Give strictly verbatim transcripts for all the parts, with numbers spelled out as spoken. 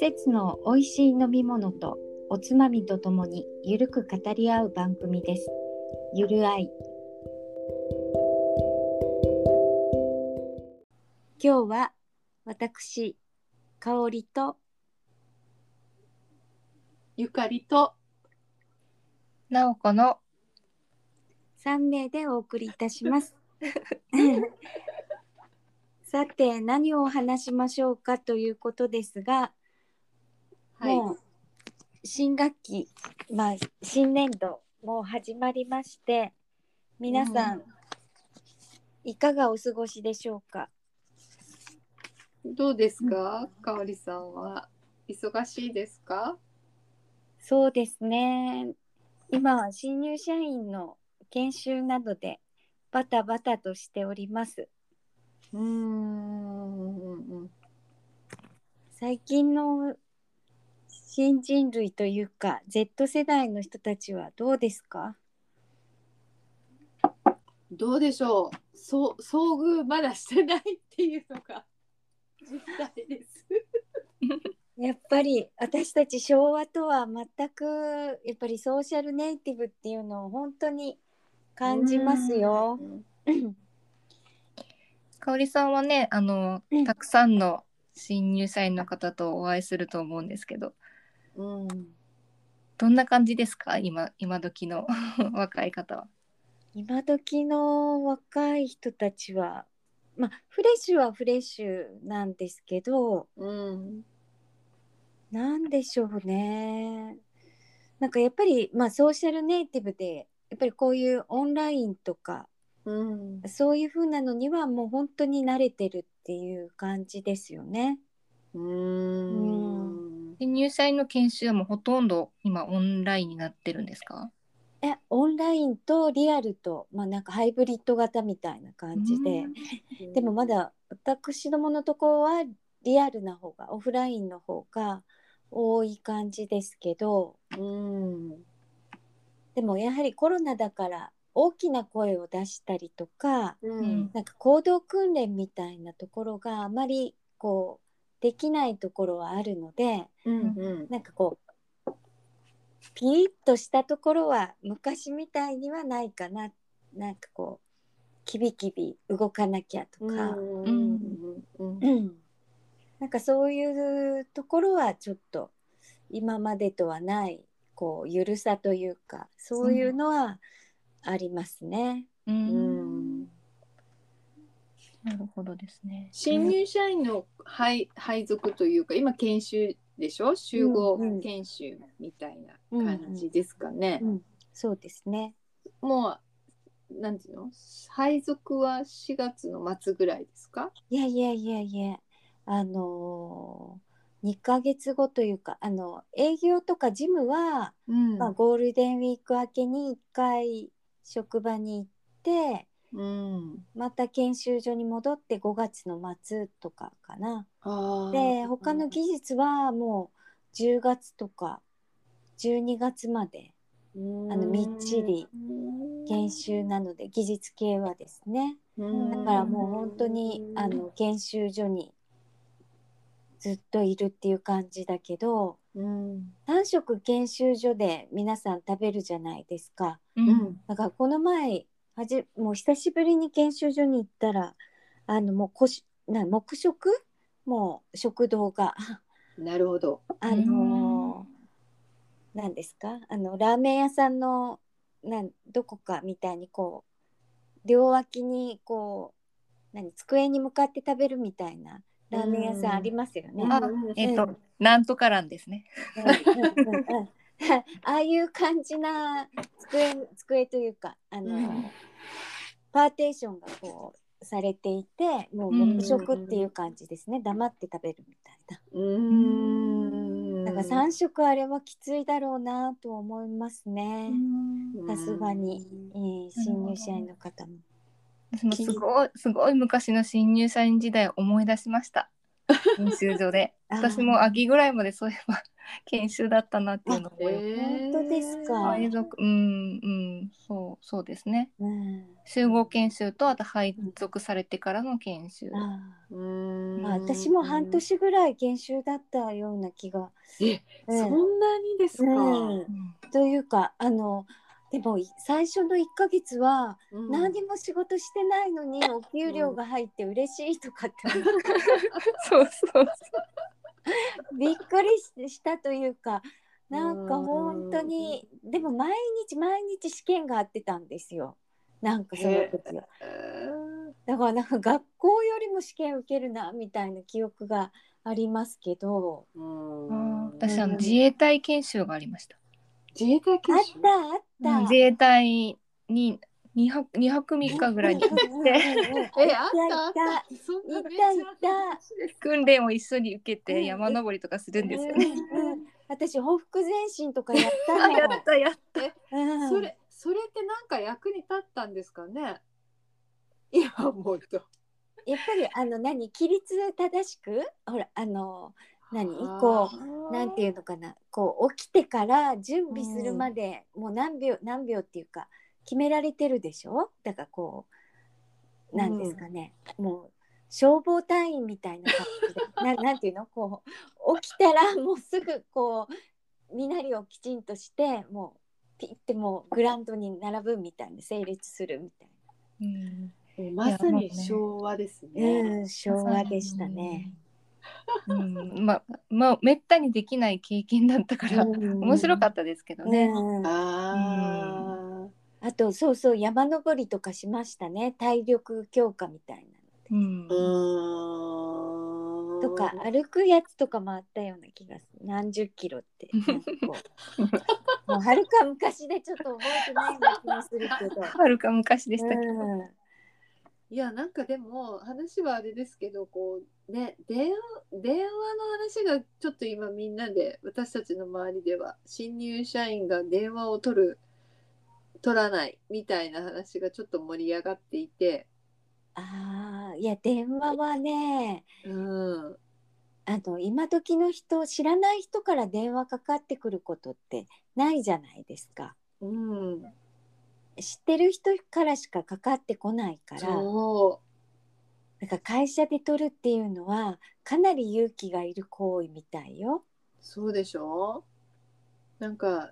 季節のおいしい飲み物とおつまみとともにゆるく語り合う番組です。ゆるあい。今日は私香織とゆかりとなおこのさんめいでお送りいたしますさて、何を話しましょうかということですが、はい、もう新学期、まあ、新年度もう始まりまして、皆さん、うん、いかがお過ごしでしょうか。どうですか、うん、香織さんは忙しいですか。そうですね、今は新入社員の研修などでバタバタとしております。うーん、最近の新人類というか Z 世代の人たちはどうですか。どうでしょう、そ遭遇まだしてないっていうのが実態ですやっぱり私たち昭和とは全くやっぱりソーシャルネイティブっていうのを本当に感じますよ。香織さんはね、あの、うん、たくさんの新入社員の方とお会いすると思うんですけど、うん、どんな感じですか、今今時の若い方は。今時の若い人たちは、まあ、フレッシュはフレッシュなんですけど、うん、なんでしょうね。なんかやっぱり、まあ、ソーシャルネイティブでやっぱりこういうオンラインとか、うん、そういう風なのにはもう本当に慣れてるっていう感じですよね。うーん、うん、入社員の研修はもうほとんど今オンラインになってるんですか。え、オンラインとリアルと、まあ、なんかハイブリッド型みたいな感じで、うん、でもまだ私どものとこはリアルな方が、オフラインの方が多い感じですけど、うん、でもやはりコロナだから大きな声を出したりとか、うん、なんか行動訓練みたいなところがあまりこうできないところはあるので、うんうん、なんかこうピリッとしたところは昔みたいにはないかな、なんかこうキビキビ動かなきゃとか、うんうんうん、なんかそういうところはちょっと今までとはないこうゆるさというか、そういうのは、うんありますね。うーん、うん、なるほどですね。新入社員の 配, 配属というか、今研修でしょ、集合研修みたいな感じですかね、うんうんうん、そうですね。もうなんていうの、配属はしがつの末ぐらいですか。いやいやいやいや、あのー、にかげつごというか、あの営業とか事務は、うんまあ、ゴールデンウィーク明けにいっかい職場に行って、うん、また研修所に戻ってごがつの末とかかな。あで、他の技術はもうじゅうがつとかじゅうにがつまで、うん、あのみっちり研修なので、技術系はですね、うん、だからもう本当にあの研修所にずっといるっていう感じだけど、うん、さん食研修所で皆さん食べるじゃないですか、うん、だからこの前はじもう久しぶりに研修所に行ったら、あのもうこしな黙食もう食堂がなるほど、あのー、なんですか、あのラーメン屋さんのなんどこかみたいにこう両脇にこう何机に向かって食べるみたいなラーメン屋さんありますよね。あ、えっと、うん、なんとかランですね。ああいう感じな 机, 机というか、あの、うん、パーテーションがこうされていて、もう黙食っていう感じですね、うん、黙って食べるみたいな。うーん、だからさん食あれはきついだろうなと思いますね、さすがに、えー、新入社員の方も。すごい、すごい昔の新入社員時代を思い出しました、研修所で私も秋ぐらいまでそういえば研修だったなっていうので、本当ですか。配属、うんうん、そうそうですね、うん、集合研修とあと配属されてからの研修、うんうん、まあ、私も半年ぐらい研修だったような気が、うん、え、うん、そんなにですか、うんうん、というかあのでも最初のいっかげつは何も仕事してないのにお給料が入って嬉しいとかって、うん、そうそうそうびっくりしたというか、なんか本当にでも毎日毎日試験があってたんですよ、なんかその時は、だからなんか学校よりも試験受けるなみたいな記憶がありますけど、うん、私は自衛隊研修がありました。自衛隊研修あったあった、うん、自衛隊ににはく、にはくみっかぐらいに行ってえ、あったあった、行った行った、訓練を一緒に受けて山登りとかするんですよね、うんうん、私報復前進とかやったのやったやった、うん、それそれってなんか役に立ったんですかね、今思うとやっぱりあの何規律正しく、ほらあの何こうなんていうのかな、こう起きてから準備するまで、うん、もう何秒何秒っていうか決められてるでしょ、だからこうなんですかね、うん、もう消防隊員みたいな感じでな、なんていうのこう起きたらもうすぐこう身なりをきちんとしてもうピッてもうグラウンドに並ぶみたいな、整列するみたいな、うん、まさに昭和ですね、うん、昭和でしたね、うん、まあ、まあ、めったにできない経験だったから、うん、面白かったですけどね、うん、あー、うん、あとそうそう山登りとかしましたね、体力強化みたいなので、うん、とか歩くやつとかもあったような気がする、何十キロってなんかこうもうはるか昔でちょっと覚えてないような気がするけどはるか昔でしたけど、うん、いやなんかでも話はあれですけど、こうね、電話、電話の話がちょっと今みんなで私たちの周りでは新入社員が電話を取る取らないみたいな話がちょっと盛り上がっていて、ああ、いや電話はね、うん、あの今時の人、知らない人から電話かかってくることってないじゃないですか、うん、知ってる人からしかかかってこないから、そう、だから会社で取るっていうのはかなり勇気がいる行為みたいよ。そうでしょ？なんか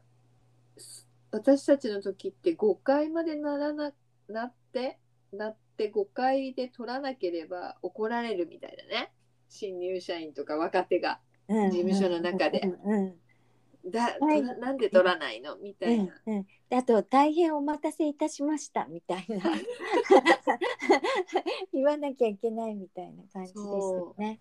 私たちの時ってごかいまでならな、なって、なってごかいで取らなければ怒られるみたいなね、新入社員とか若手が事務所の中で、うんうんうん、だ、はい、なんで取らないのみたいな、うんうん、あと大変お待たせいたしましたみたいな言わなきゃいけないみたいな感じですよね。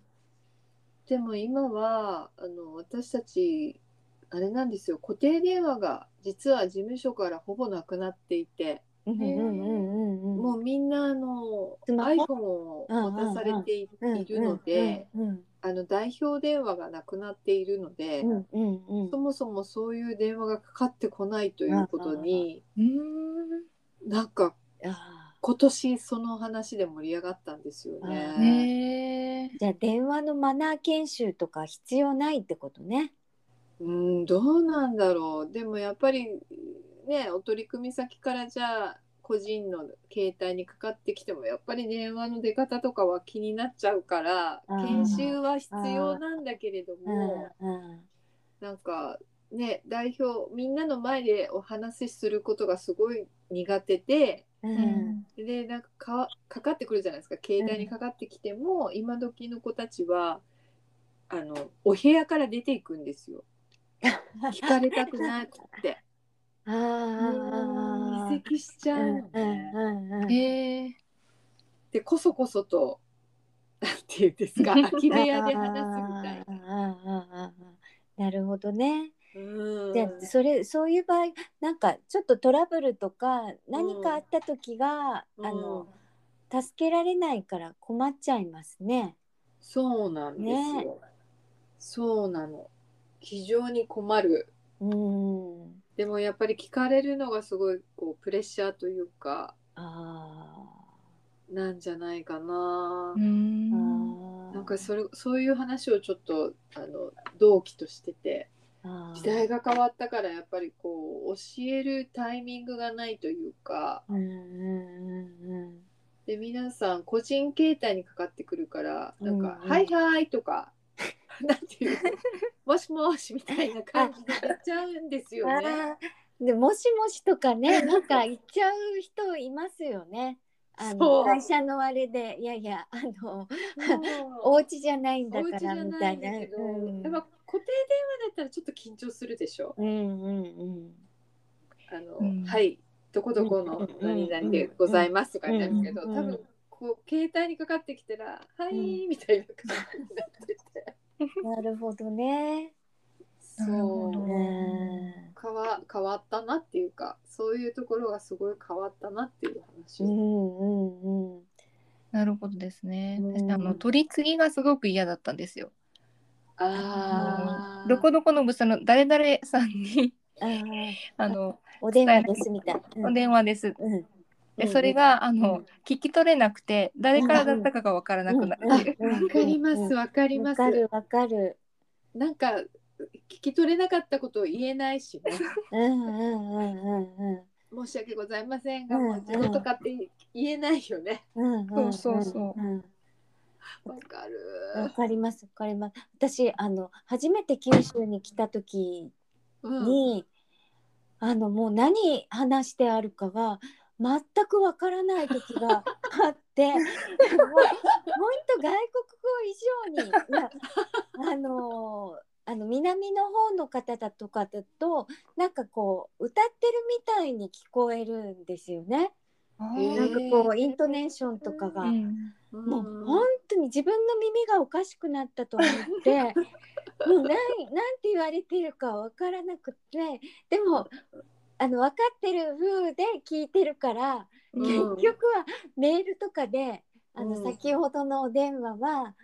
でも今はあの私たちあれなんですよ、固定電話が実は事務所からほぼなくなっていて、うんうんうんうん、もうみんなあの iPhone を渡されているので、あの代表電話がなくなっているので、うんうんうん、そもそもそういう電話がかかってこないということに、うん、なんか今年その話で盛り上がったんですよね。じゃあ電話のマナー研修とか必要ないってことね。うん、どうなんだろう。でもやっぱりね、お取り組み先からじゃあ個人の携帯にかかってきてもやっぱり電話の出方とかは気になっちゃうから研修は必要なんだけれども、なんかね、代表みんなの前でお話しすることがすごい苦手で、うん、でなんか か, かかってくるじゃないですか、携帯にかかってきても、うん、今時の子たちはあのお部屋から出ていくんですよ聞かれたくなくてあ移籍しちゃうの、ね、うんうんうん、へー、でこそこそとなんていうんですか空き部屋で話すみたいななるほどね。うん、じゃあそれそういう場合なんかちょっとトラブルとか何かあった時が、うん、あの助けられないから困っちゃいますね。そうなんですよ、ね、そうなの、非常に困る、うん、でもやっぱり聞かれるのがすごいこうプレッシャーというか、あなんじゃないかな、うん、なんかそれそういう話をちょっとあの同期としてて、時代が変わったからやっぱりこう教えるタイミングがないというか、うんうんうん、で皆さん個人形態にかかってくるからなんか、うんうん、はいはいとかなんていうもしもしみたいな感じでやっちゃうんですよね。でもしもしとかねなんか言っちゃう人いますよね。あの会社のあれでいやいやあのお家じゃないんだからみたいな、うん、やっぱ固定電話だったらちょっと緊張するでしょ、うんうんうん、あの、うん、はいどこどこの何々でございますとか言うんですけど、うんうんうん、多分こう携帯にかかってきたら、うん、はいみたいな感じになっててなるほどねそうね、変わ、変わったなっていうかそういうところがすごい変わったなっていう話、うんうんうん、なるほどですね、うん、あの取り次ぎがすごく嫌だったんですよ。ああどこどこの部署の誰々さんにあのお電話ですみたいな、うん、お電話です、うん、でそれがあの、うん、聞き取れなくて誰からだったかが分からなくなる。わ、うんうん、かりますわかりますわかるわかる。なんか聞き取れなかったことを言えないしね申し訳ございませんが、うんうん、もうとかって言えないよね、うんうん、そうそうそう、うん、分かる分かります分かります。私あの初めて九州に来た時に、うん、あのもう何話してあるかが全く分からない時があってもう本当外国語以上にあのあの南の方の方だとかだとなんかこう歌ってるみたいに聞こえるんですよね。なんかこうイントネーションとかが、うん、もう本当に自分の耳がおかしくなったと思ってもう 何, 何て言われてるか分からなくて、でもあの分かってる風で聞いてるから結局はメールとかで、うん、あの先ほどのお電話は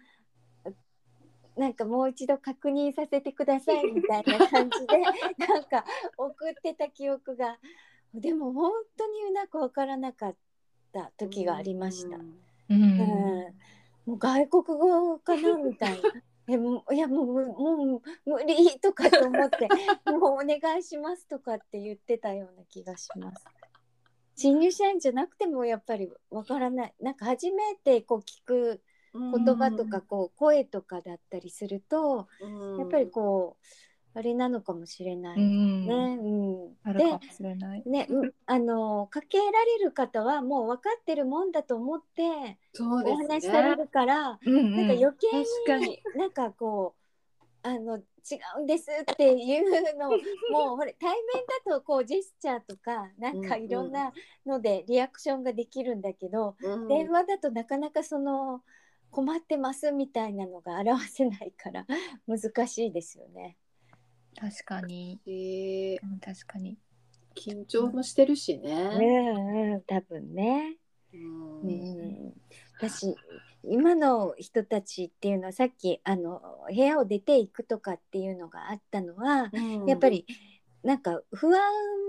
なんかもう一度確認させてくださいみたいな感じでなんか送ってた記憶が、でも本当にうまく分からなかった時がありました、うんうん、もう外国語かなみたいなえもいやもう、もう無理とかと思ってもうお願いしますとかって言ってたような気がします。新入社員じゃなくてもやっぱり分からない、なんか初めてこう聞く言葉とかこう声とかだったりすると、うん、やっぱりこうあれなのかもしれないね、うんうん、あるかもしれないね、うん、あのかけられる方はもう分かってるもんだと思ってお話しされるから、うんうん、なんか余計になんかこうあの違うんですっていうのもうほれ対面だとこうジェスチャーとかなんかいろんなのでリアクションができるんだけど、うんうん、電話だとなかなかその困ってますみたいなのが表せないから難しいですよね。確かに、えー、確かに緊張もしてるしね、うんうん、多分ね、うん、うん、私今の人たちっていうのはさっきあの部屋を出ていくとかっていうのがあったのは、うん、やっぱりなんか不安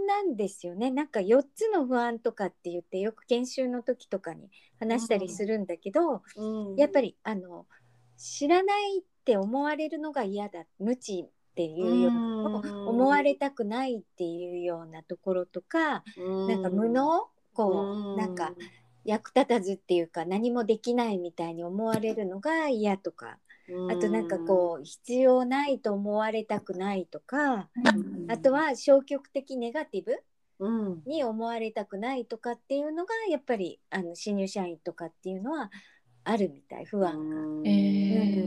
なんですよね。なんかよっつの不安とかって言ってよく研修の時とかに話したりするんだけど、うん、やっぱりあの知らないって思われるのが嫌だ、無知っていうような、うん、思われたくないっていうようなところとか、うん、なんか無能こう、うん、なんか役立たずっていうか何もできないみたいに思われるのが嫌とか、あとなんかこう必要ないと思われたくないとか、うん、あとは消極的ネガティブに思われたくないとかっていうのがやっぱりあの新入社員とかっていうのはあるみたい、不安が、えー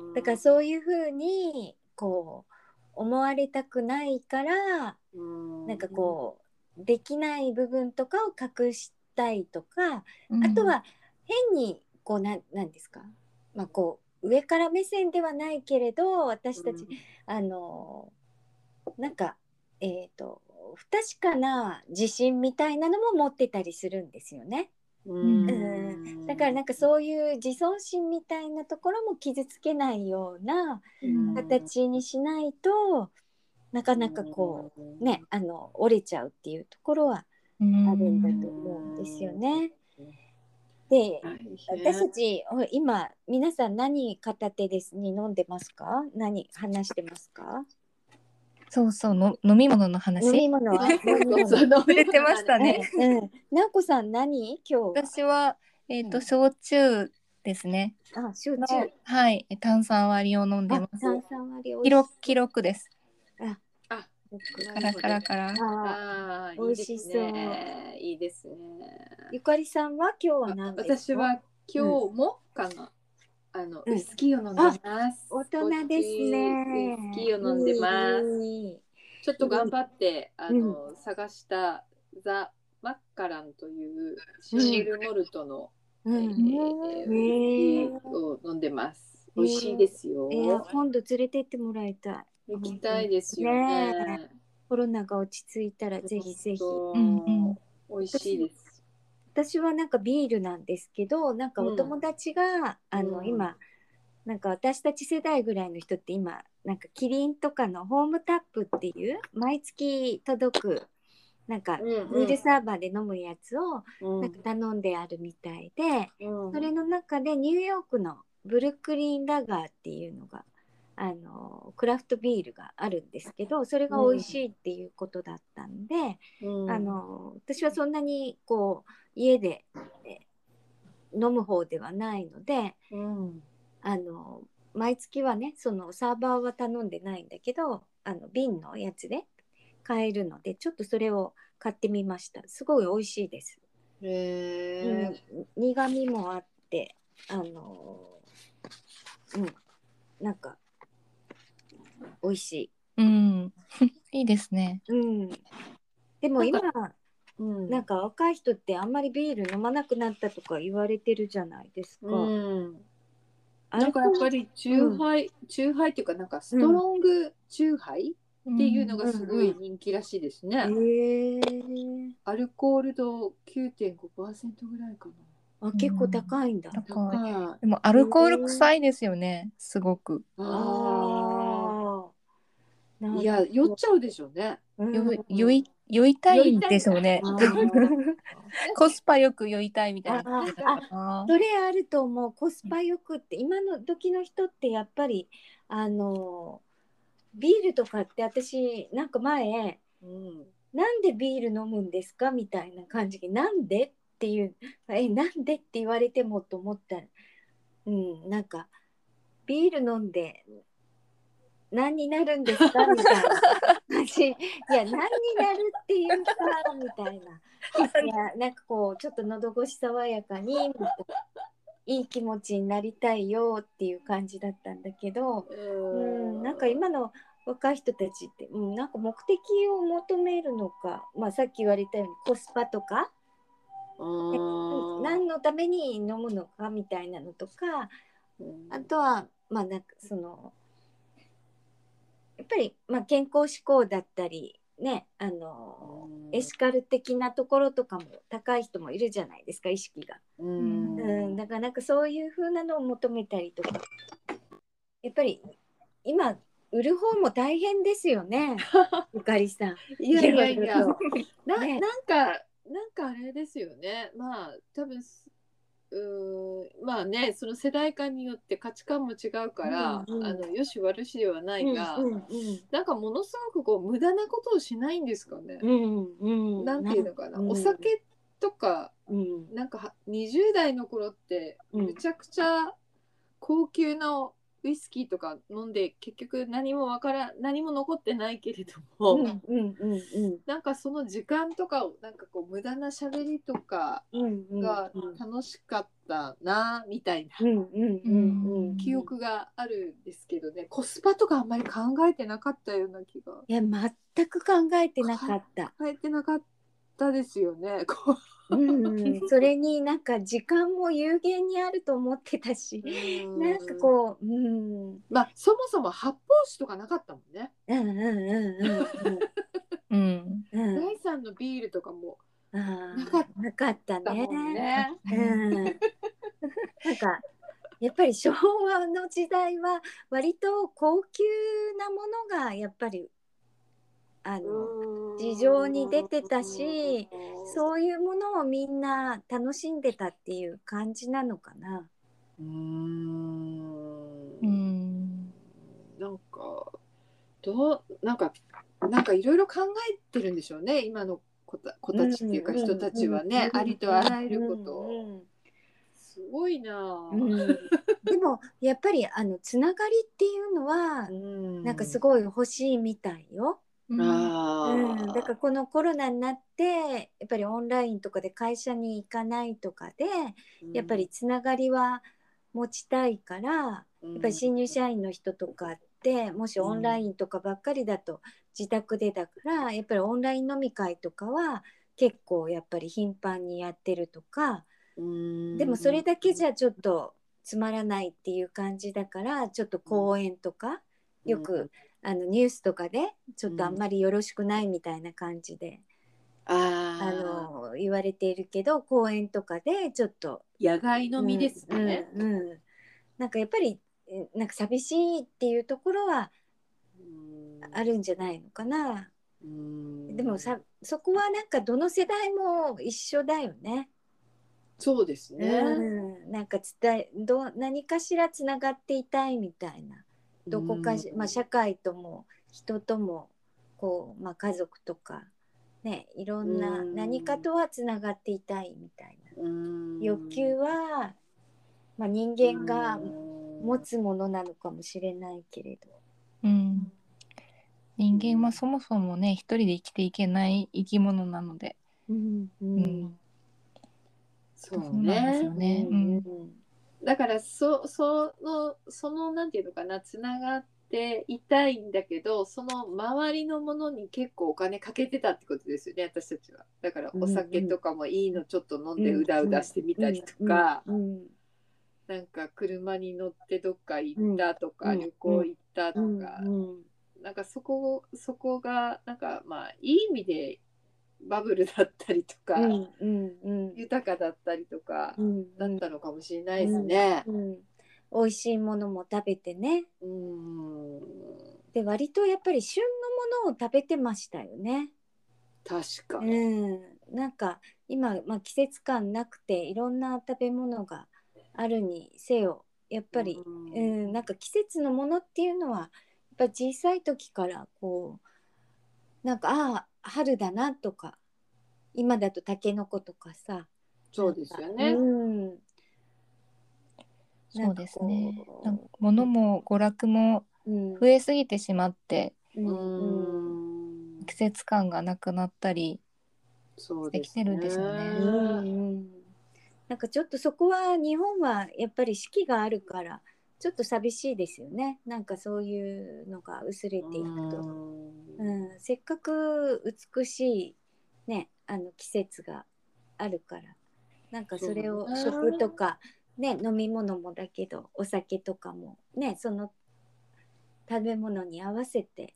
うん、だからそういう風にこう思われたくないから、うん、なんかこうできない部分とかを隠したいとか、うん、あとは変にこうな、なんですか、まあこう上から目線ではないけれど私たち、うん、あのなんか、えーと、不確かな自信みたいなのも持ってたりするんですよね。うんうん、だからなんかそういう自尊心みたいなところも傷つけないような形にしないとなかなかこうねあの折れちゃうっていうところはあるんだと思うんですよね。で私たち今皆さん何片手ですに飲んでますか、何話してますか。そうそうの飲み物の話飲み物は触れてましたね。なおこさん何今日？私は、えーとうん、焼酎ですね。あ、焼酎。はい、炭酸割りを飲んでます。炭酸割りおいしい。記録記録です。ああ、カラカラカラ。ああ、美味しそう。いいですね。ゆかりさんは今日は何ですか？私は今日もかな。うんあのウイスキーを飲んでます。大人ですね。ウイスキーを飲んでます。ちょっと頑張って、うん、あの探したザ・マッカランというシングルモルトの、うんえー、ウイスキーを飲んでます。美味しいですよ。えーえー、今度連れてってもらいたい。行きたいですよね。ねコロナが落ち着いたらぜひぜひ。美味しいです。私はなんかビールなんですけどなんかお友達が、うん、あの今なんか私たち世代ぐらいの人って今なんかキリンとかのホームタップっていう毎月届くなんかビールサーバーで飲むやつをなんか頼んであるみたいで、うん、それの中でニューヨークのブルックリンラガーっていうのがあのクラフトビールがあるんですけどそれが美味しいっていうことだったんで、うん、あの私はそんなにこう家で飲む方ではないので、うん、あの毎月はねそのサーバーは頼んでないんだけどあの瓶のやつで買えるのでちょっとそれを買ってみました。すごい美味しいです。へー、うん、苦味もあってあのうんなんか美味しい、うん、いいですね、うん、でも今うん、なんか若い人ってあんまりビール飲まなくなったとか言われてるじゃないですか、うん、なんかやっぱりチューハイ、うん、チューハイっていうかなんかストロングチューハイっていうのがすごい人気らしいですね、うんうんうん、アルコール度 きゅうてんごパーセント ぐらいかなあ結構高いんだ、うん、高いでもアルコール臭いですよねすごくああいや酔っちゃうでしょうね、うん、酔い酔いたいんでしょうねコスパよく酔いたいみたいなああそれあると思う。コスパよくって今の時の人ってやっぱりあのビールとかって私なんか前、うん、なんでビール飲むんですかみたいな感じでなんでっていうえなんでって言われてもと思ったら、うん、なんかビール飲んで何になるんですかみたいな私いや何になるっていうかみたいないやなんかこうちょっと喉越し爽やかにみたいないい気持ちになりたいよっていう感じだったんだけどうんなんか今の若い人たちって、うん、なんか目的を求めるのか、まあ、さっき言われたようにコスパとかうん何のために飲むのかみたいなのとかあとはまあなんかそのやっぱり、まあ、健康志向だったり、ね、あのエシカル的なところとかも高い人もいるじゃないですか意識がうんうんだからなんかそういう風なのを求めたりとかやっぱり今売る方も大変ですよねゆかりさんいやいやいやな, なんかなんかあれですよねまあ多分うんまあねその世代間によって価値観も違うから、うんうん、あのよし悪しではないが、うんうんうん、なんかものすごくこう無駄なことをしないんですかね、うんうん、なんていうのかな、うん、お酒とか、うん、なんかにじゅう代の頃ってむちゃくちゃ高級なウイスキーとか飲んで結局何もわから何も残ってないけれども、うんうんうんうん、なんかその時間とかをなんかこう無駄な喋りとかが楽しかったなみたいな、うんうんうんうん、記憶があるんですけどねコスパとかあんまり考えてなかったような気がいや全く考えてなかった考えてなかったですよねこううん、それになんか時間も有限にあると思ってたしんなんかこう、うん、まあそもそも発泡酒とかなかったもんねうんうんうんうんうんうんだいさんのビールとかもなかったもん ね, なかったね、うん、なんかやっぱり昭和の時代は割と高級なものがやっぱりあの事情に出てたしそういうものをみんな楽しんでたっていう感じなのかなうーんうーんなんかどうなんかなんかいろいろ考えてるんでしょうね、今の子た、子たちっていうか人たちはね、ありとあらゆることを。すごいな、うん、でもやっぱりあのつながりっていうのは、うん、なんかすごい欲しいみたいよ、うんうん、だからこのコロナになってやっぱりオンラインとかで会社に行かないとかで、うん、やっぱりつながりは持ちたいから、うん、やっぱり新入社員の人とかってもしオンラインとかばっかりだと自宅でだからやっぱりオンライン飲み会とかは結構やっぱり頻繁にやってるとか、でもそれだけじゃちょっとつまらないっていう感じだからちょっと講演とかよくあのニュースとかでちょっとあんまりよろしくないみたいな感じで、うん、ああの言われているけど講演とかでちょっと野外飲みですね、うんうんうん、なんかやっぱりなんか寂しいっていうところはあるんじゃないのかな、うん、でもさそこはなんかどの世代も一緒だよね。そうですね、うん、なんか伝えど何かしらつながっていたいみたいなどこかし、うんまあ、社会とも人ともこう、まあ、家族とか、ね、いろんな何かとはつながっていたいみたいな、うん、欲求は、まあ、人間が持つものなのかもしれないけれど、うん、人間はそもそもね一人で生きていけない生き物なので、うんうんうんそうね、だからそそのそのなんていうのかなつながっていたいんだけどその周りのものに結構お金かけてたってことですよね私たちは。だからお酒とかもいいのちょっと飲んでうだうだしてみたりとか、なんか車に乗ってどっか行ったとか、うん、旅行行ったとか、うん、なんかそこそこがなんかまあいい意味でバブルだったりとか、うんうんうん、豊かだったりとかだったのかもしれないですね、うんうんうん、美味しいものも食べてね、うんで割とやっぱり旬のものを食べてましたよね確か、うん、なんか今、まあ、季節感なくていろんな食べ物があるにせよやっぱり、うんうん、なんか季節のものっていうのはやっぱ小さい時からこうなんかああ春だなとか今だとタケノコとかさそうですよね、うん、そうですねなんか物も娯楽も増えすぎてしまって、うん、季節感がなくなったりしてきてるんでしょうね、うん、なんかちょっとそこは日本はやっぱり四季があるからちょっと寂しいですよねなんかそういうのが薄れていくと、うん、せっかく美しい、ね、あの季節があるからなんかそれを食とか、ね、飲み物もだけどお酒とかも、ね、その食べ物に合わせて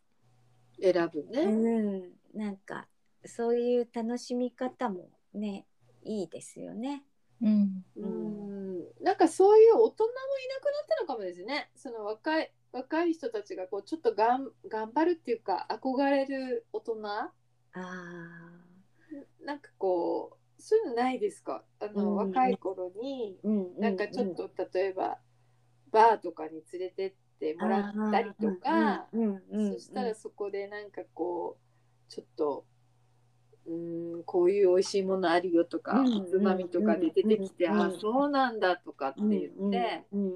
選ぶね、うん、なんかそういう楽しみ方も、ね、いいですよねうんうん、なんかそういう大人もいなくなったのかもですねその 若い、若い人たちがこうちょっとがん頑張るっていうか憧れる大人あなんかこうそういうのないですかあの、うん、若い頃に、うん、なんかちょっと、うん、例えばバーとかに連れてってもらったりとか、うんうん、そしたらそこでなんかこうちょっとうんこういう美味しいものあるよとか、うん、おつまみとかで出てきて、うん、あそうなんだとかって言って、うんうん、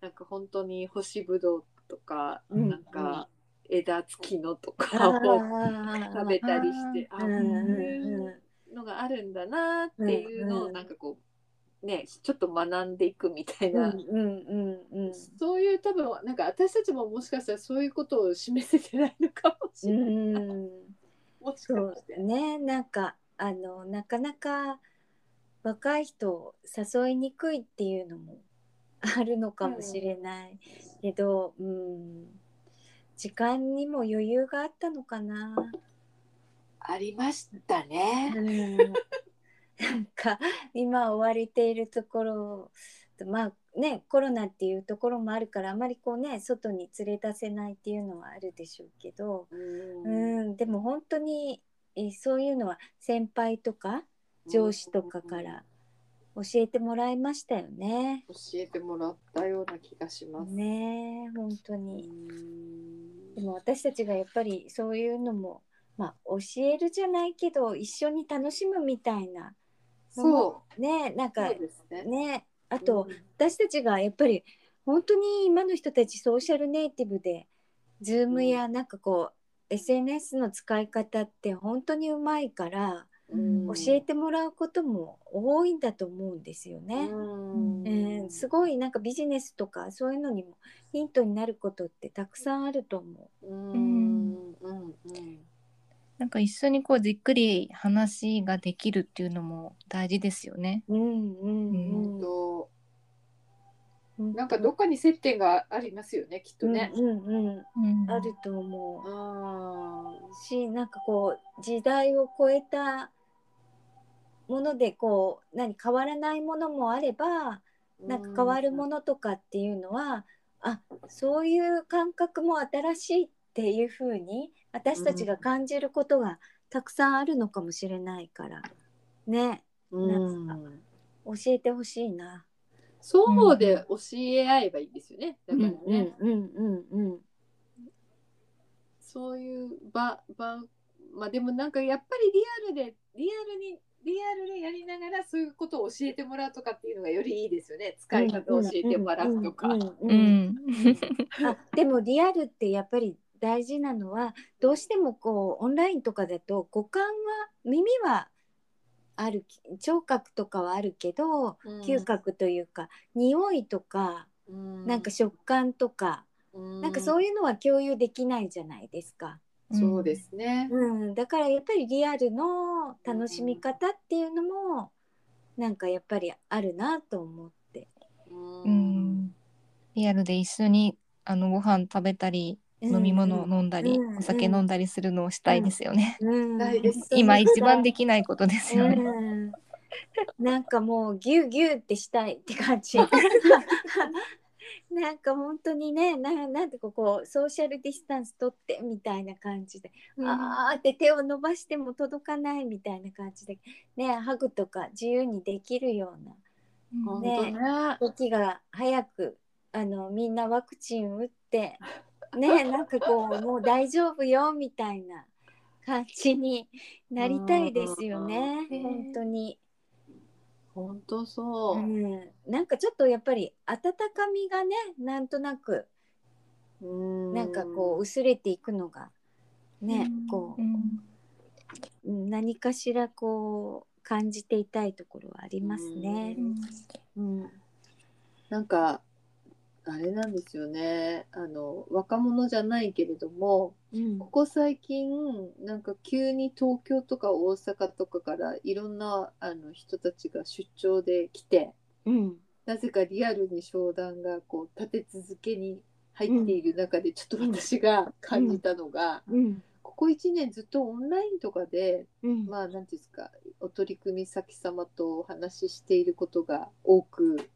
なんか本当に干しぶどうとか、うん、なんか枝付きのとかを食べたりしてああいうのがあるんだなっていうのをなんかこうねちょっと学んでいくみたいな、うんうんうん、そういう多分なんか私たちももしかしたらそういうことを示せてないのかもしれない。うんそうね、なんかあのなかなか若い人を誘いにくいっていうのもあるのかもしれないけど、うん、時間にも余裕があったのかなありましたね、うん、なんか今追われているところまあねコロナっていうところもあるからあまりこうね外に連れ出せないっていうのはあるでしょうけどうんうんでも本当にえそういうのは先輩とか上司とかから教えてもらいましたよね教えてもらったような気がしますね本当にでも私たちがやっぱりそういうのも、まあ、教えるじゃないけど一緒に楽しむみたいな、そうね、なんかね、ね、あと、うん、私たちがやっぱり本当に今の人たちソーシャルネイティブで Zoom やなんかこう、うん、エスエヌエス の使い方って本当にうまいから、うん、教えてもらうことも多いんだと思うんですよね、うんえー、すごいなんかビジネスとかそういうのにもヒントになることってたくさんあると思う、うんうんうん、なんか一緒にこうじっくり話ができるっていうのも大事ですよね、うんうんうんうんうん、なんかどっかに接点がありますよねきっとね、うんうんうんうん、あると思う、うん、しなんかこう時代を超えたものでこう何変わらないものもあればなんか変わるものとかっていうのは、うん、あそういう感覚も新しいっていう風に私たちが感じることがたくさんあるのかもしれないからね、うん、なんか教えてほしいな、そうで教え合えばいいんですよね、うん、だからね、うんうんうんうん、そういう場場、まあ、でもなんかやっぱりリアルでリアルにリアルでやりながらそういうことを教えてもらうとかっていうのがよりいいですよね、使い方を教えてもらうとか、でもリアルってやっぱり大事なのはどうしてもこうオンラインとかだと五感は耳はある聴覚とかはあるけど、うん、嗅覚というか匂いとか、うん、なんか食感とか、うん、なんかそういうのは共有できないじゃないですか、そうですね、うん、だからやっぱりリアルの楽しみ方っていうのも、うん、なんかやっぱりあるなと思って、うん、リアルで一緒にあのご飯食べたり飲み物を飲んだり、うんうん、お酒飲んだりするのをしたいですよね、うんうん、今一番できないことですよね、うん、なんかもうギュギュってしたいって感じなんか本当にね な, なんてここソーシャルディスタンス取ってみたいな感じで、うん、あーって手を伸ばしても届かないみたいな感じでね、ハグとか自由にできるような、ね、時が早くあのみんなワクチン打ってね、なんかこうもう大丈夫よみたいな感じになりたいですよね、本当に本当そう、うん、なんかちょっとやっぱり温かみがねなんとなくうーんなんかこう薄れていくのがね、うん、こう、うん、何かしらこう感じていたいところはありますね、うん、うん、なんかあれなんですよね、あの若者じゃないけれども、うん、ここ最近なんか急に東京とか大阪とかからいろんなあの人たちが出張で来て、うん、なぜかリアルに商談がこう立て続けに入っている中で、うん、ちょっと私が感じたのが、うんうん、ここいちねんずっとオンラインとかで、うん、まあ何ていうんですか、お取り組み先様とお話ししていることが多く、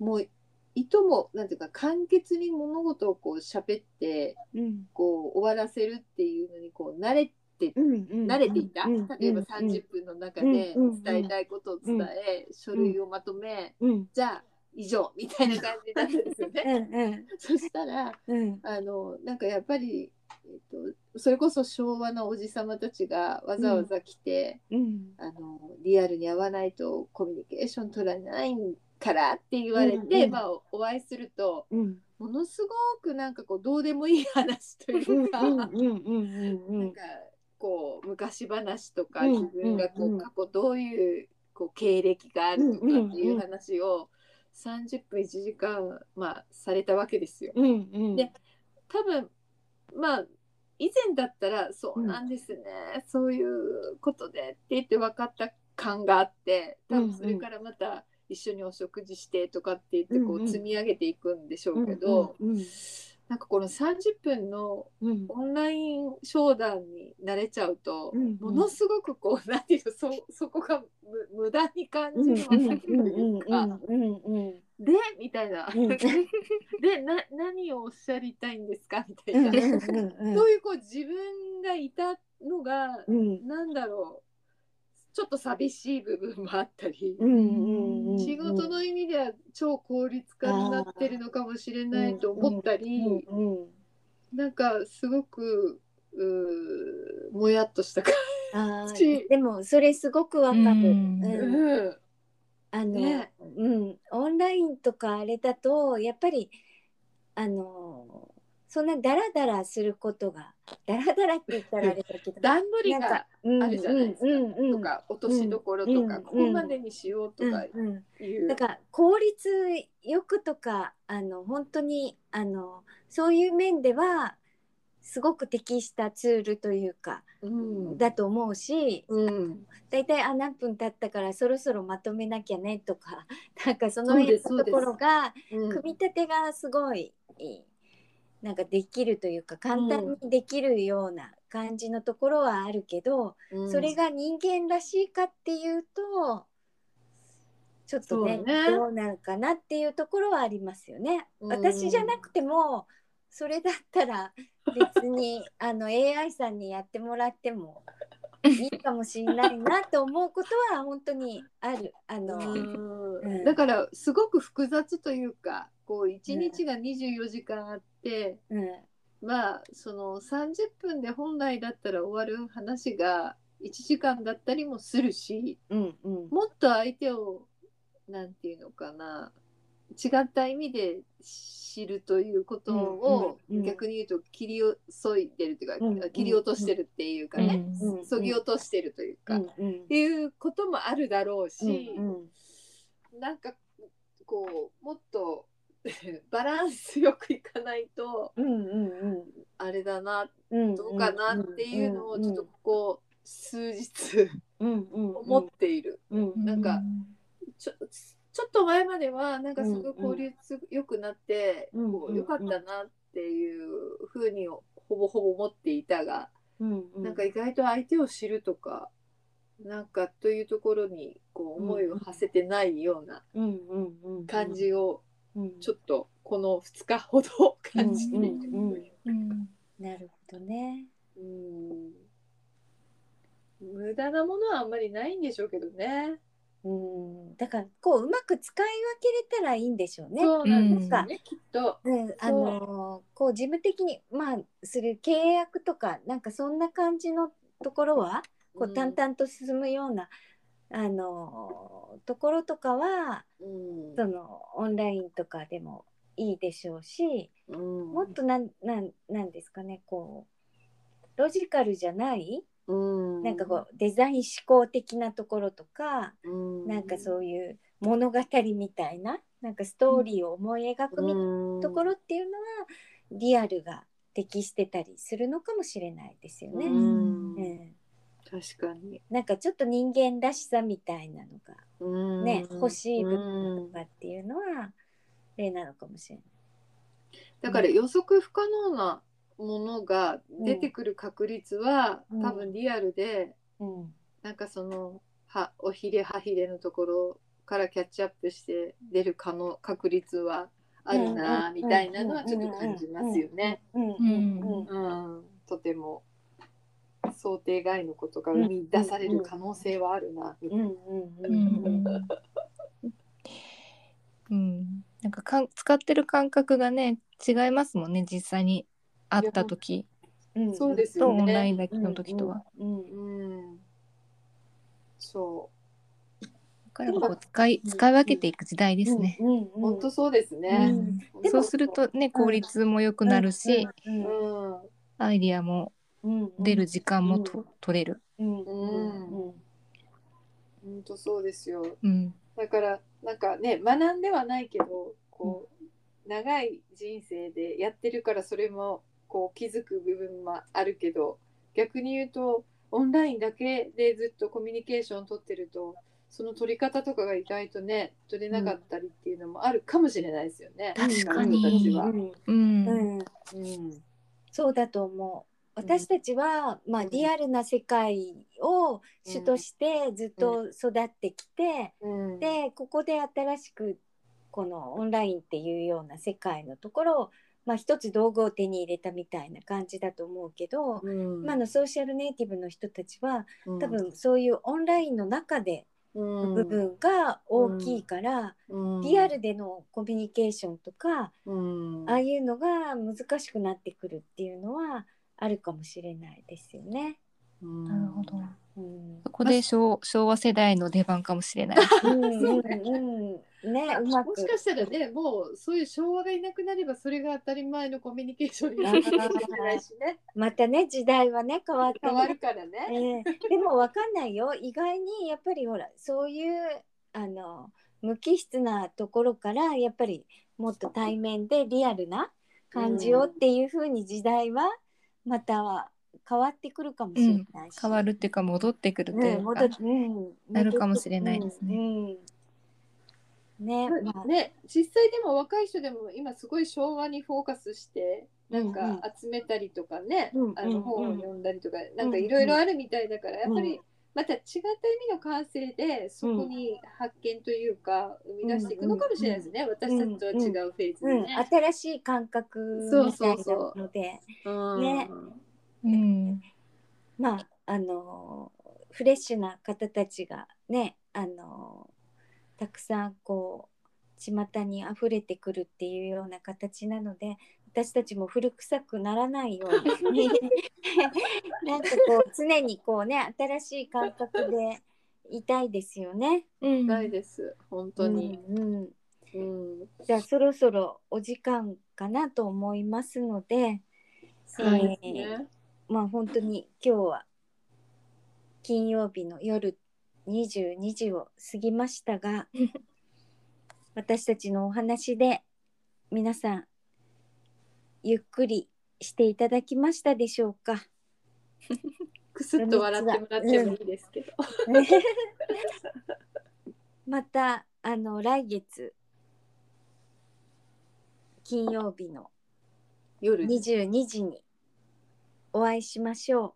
もういともなんていうか簡潔に物事をこう喋って、うん、こう終わらせるっていうのにこう慣れて、うんうん、慣れていた、うんうん、例えばさんじゅっぷんの中で伝えたいことを伝え、うん、書類をまとめ、うん、じゃあ以上みたいな感じだったんですよねうん、うん、そしたら、うん、あのなんかやっぱり、えっと、それこそ昭和のおじさまたちがわざわざ来て、うん、あのリアルに会わないとコミュニケーション取らないからって言われて、うんうんまあ、お会いすると、うん、ものすごくなんかこうどうでもいい話というか、なんかこう昔話とか自分がこう過去どういうこう経歴があるとかっていう話をさんじゅっぷんいちじかん、まあ、されたわけですよ、うんうん、で多分まあ以前だったらそうなんですね、うん、そういうことでって言って分かった感があって、多分それからまた、うんうん一緒にお食事してとかって言ってこう積み上げていくんでしょうけど、うんうんうん、なんかこのさんじゅっぷんのオンライン商談に慣れちゃうと、うんうん、ものすごくこう何ていうの そ, そこが無駄に感じるわけというか、でみたいなでな何をおっしゃりたいんですかみたいなそういうこう自分がいたのがなんだろう、ちょっと寂しい部分もあったり、うんうんうんうん、仕事の意味では超効率化になってるのかもしれないと思ったり、うんうんうん、なんかすごくうもやっとした感じ。あでもそれすごくわかる。うん、うん、あの、ね、うん、オンラインとかあれだとやっぱりあのそんなダラダラすることがダラダラって言ったらあれだけど段取りがあるじゃないですか、うんうん、とか落としどころとか、うんうん、ここまでにしようとかいう、うんうん、だから効率よくとかあの本当にあのそういう面ではすごく適したツールというか、うん、だと思うし、うん、だいたいあ何分経ったからそろそろまとめなきゃねとかなんかその辺のところが、うん、組み立てがすごいなんかできるというか簡単にできるような感じのところはあるけど、うん、それが人間らしいかっていうとちょっと ね, ねどうなるかなっていうところはありますよね、うん、私じゃなくてもそれだったら別にあの エーアイ さんにやってもらってもいいかもしれないなと思うことは本当にある。あの、うん、だからすごく複雑というかこういちにちがにじゅうよじかんあって、うん、まあそのさんじゅっぷんで本来だったら終わる話がいちじかんだったりもするし、うんうん、もっと相手をなんていうのかな違った意味で知るということを逆に言うと切りそいでるというか切り落としてるっていうかねそぎ落としてるというかっていうこともあるだろうしなんかこうもっとバランスよくいかないとあれだなどうかなっていうのをちょっとここ数日思っている。なんかちょちょっと前まではなんかすごく効率良くなって良、うんうん、かったなっていう風にほぼほぼ思っていたが、うんうん、なんか意外と相手を知るとかなんかというところにこう思いを馳せてないような感じをちょっとこのふつかほど感じているというか。なるほどね。うん、無駄なものはあんまりないんでしょうけどね。うん、だからこううまく使い分けれたらいいんでしょうね。そうなんですよね、きっと、うん、あのこう事務的に、まあ、する契約とかなんかそんな感じのところはこう淡々と進むような、うん、あのところとかは、うん、そのオンラインとかでもいいでしょうし、うん、もっとな、な、なんですかねこうロジカルじゃないなんかこうデザイン思考的なところとか、うん、なんかそういう物語みたいななんかストーリーを思い描くみたいなところっていうのは、うん、リアルが適してたりするのかもしれないですよね、うんうん、確かになんかちょっと人間らしさみたいなのが、うん、ね欲しい部分とかっていうのは例なのかもしれない。だから予測不可能なものが出てくる確率は、うん、多分リアルで、うん、なんかそのはおひれはひれのところからキャッチアップして出る可能確率はあるなみたいなのはちょっと感じますよね。とても想定外のことが生み出される可能性はあるなみたいな。なんか、かん使ってる感覚がね違いますもんね実際に。会った時そうですよね、とオンラインだけの時とは、うんうんうん、そうだからこう 使い、使い分けていく時代ですね。本当そうですね、うん、そうするとね効率も良くなるし、うんうんうん、アイディアも出る時間もと、うんうん、取れる、うんうん、本当そうですよ、うん、だからなんかね学んではないけどこう、うん長い人生でやってるからそれもこう気づく部分もあるけど逆に言うとオンラインだけでずっとコミュニケーション取ってるとその取り方とかが意外とね取れなかったりっていうのもあるかもしれないですよね、うん、確かに、私は、うんうんうん、そうだと思う。私たちは、まあ、リアルな世界を主としてずっと育ってきて、うんうん、でここで新しくこのオンラインっていうような世界のところを、まあ、一つ道具を手に入れたみたいな感じだと思うけど、うん、今のソーシャルネイティブの人たちは、うん、多分そういうオンラインの中で部分が大きいから、うん、リアルでのコミュニケーションとか、うん、ああいうのが難しくなってくるっていうのはあるかもしれないですよね。うん、なるほど、うん、そこで 昭, 昭和世代の出番かもしれない。もしかしたらね、もうそういう昭和がいなくなればそれが当たり前のコミュニケーションになるかもしれないしね。またね、時代はね変わって変わるからね、えー、でも分かんないよ。意外にやっぱりほらそういうあの無機質なところからやっぱりもっと対面でリアルな感じをっていう風に時代はまたは変わってくるかもしれないし、うん、変わるっていうか戻ってくるというか、うん、なるかもしれないですね、うんうん、ね、まあ、ね、実際でも若い人でも今すごい昭和にフォーカスしてなんか集めたりとかね、うんうん、あの本を読んだりとか、うんうん、なんかいろいろあるみたいだから、うんうん、やっぱりまた違った意味の感性でそこに発見というか生み出していくのかもしれないですね、うんうんうん、私たちとは違うフェーズで、ね、うんうん、新しい感覚みたいなので、そうそうそう、ね、うん、まああのフレッシュな方たちがね、あのたくさんこう巷にあふれてくるっていうような形なので、私たちも古臭くならないようになんかこう常にこうね新しい感覚でいたいですよね。いたいです本当に、うんうんうん、じゃあそろそろお時間かなと思いますので、そうですね、えーまあ、本当に今日は金曜日の夜にじゅうにじを過ぎましたが私たちのお話で皆さんゆっくりしていただきましたでしょうか。くすっと笑ってもらってもいいですけどまたあの来月金曜日の夜にじゅうにじにお会いしましょ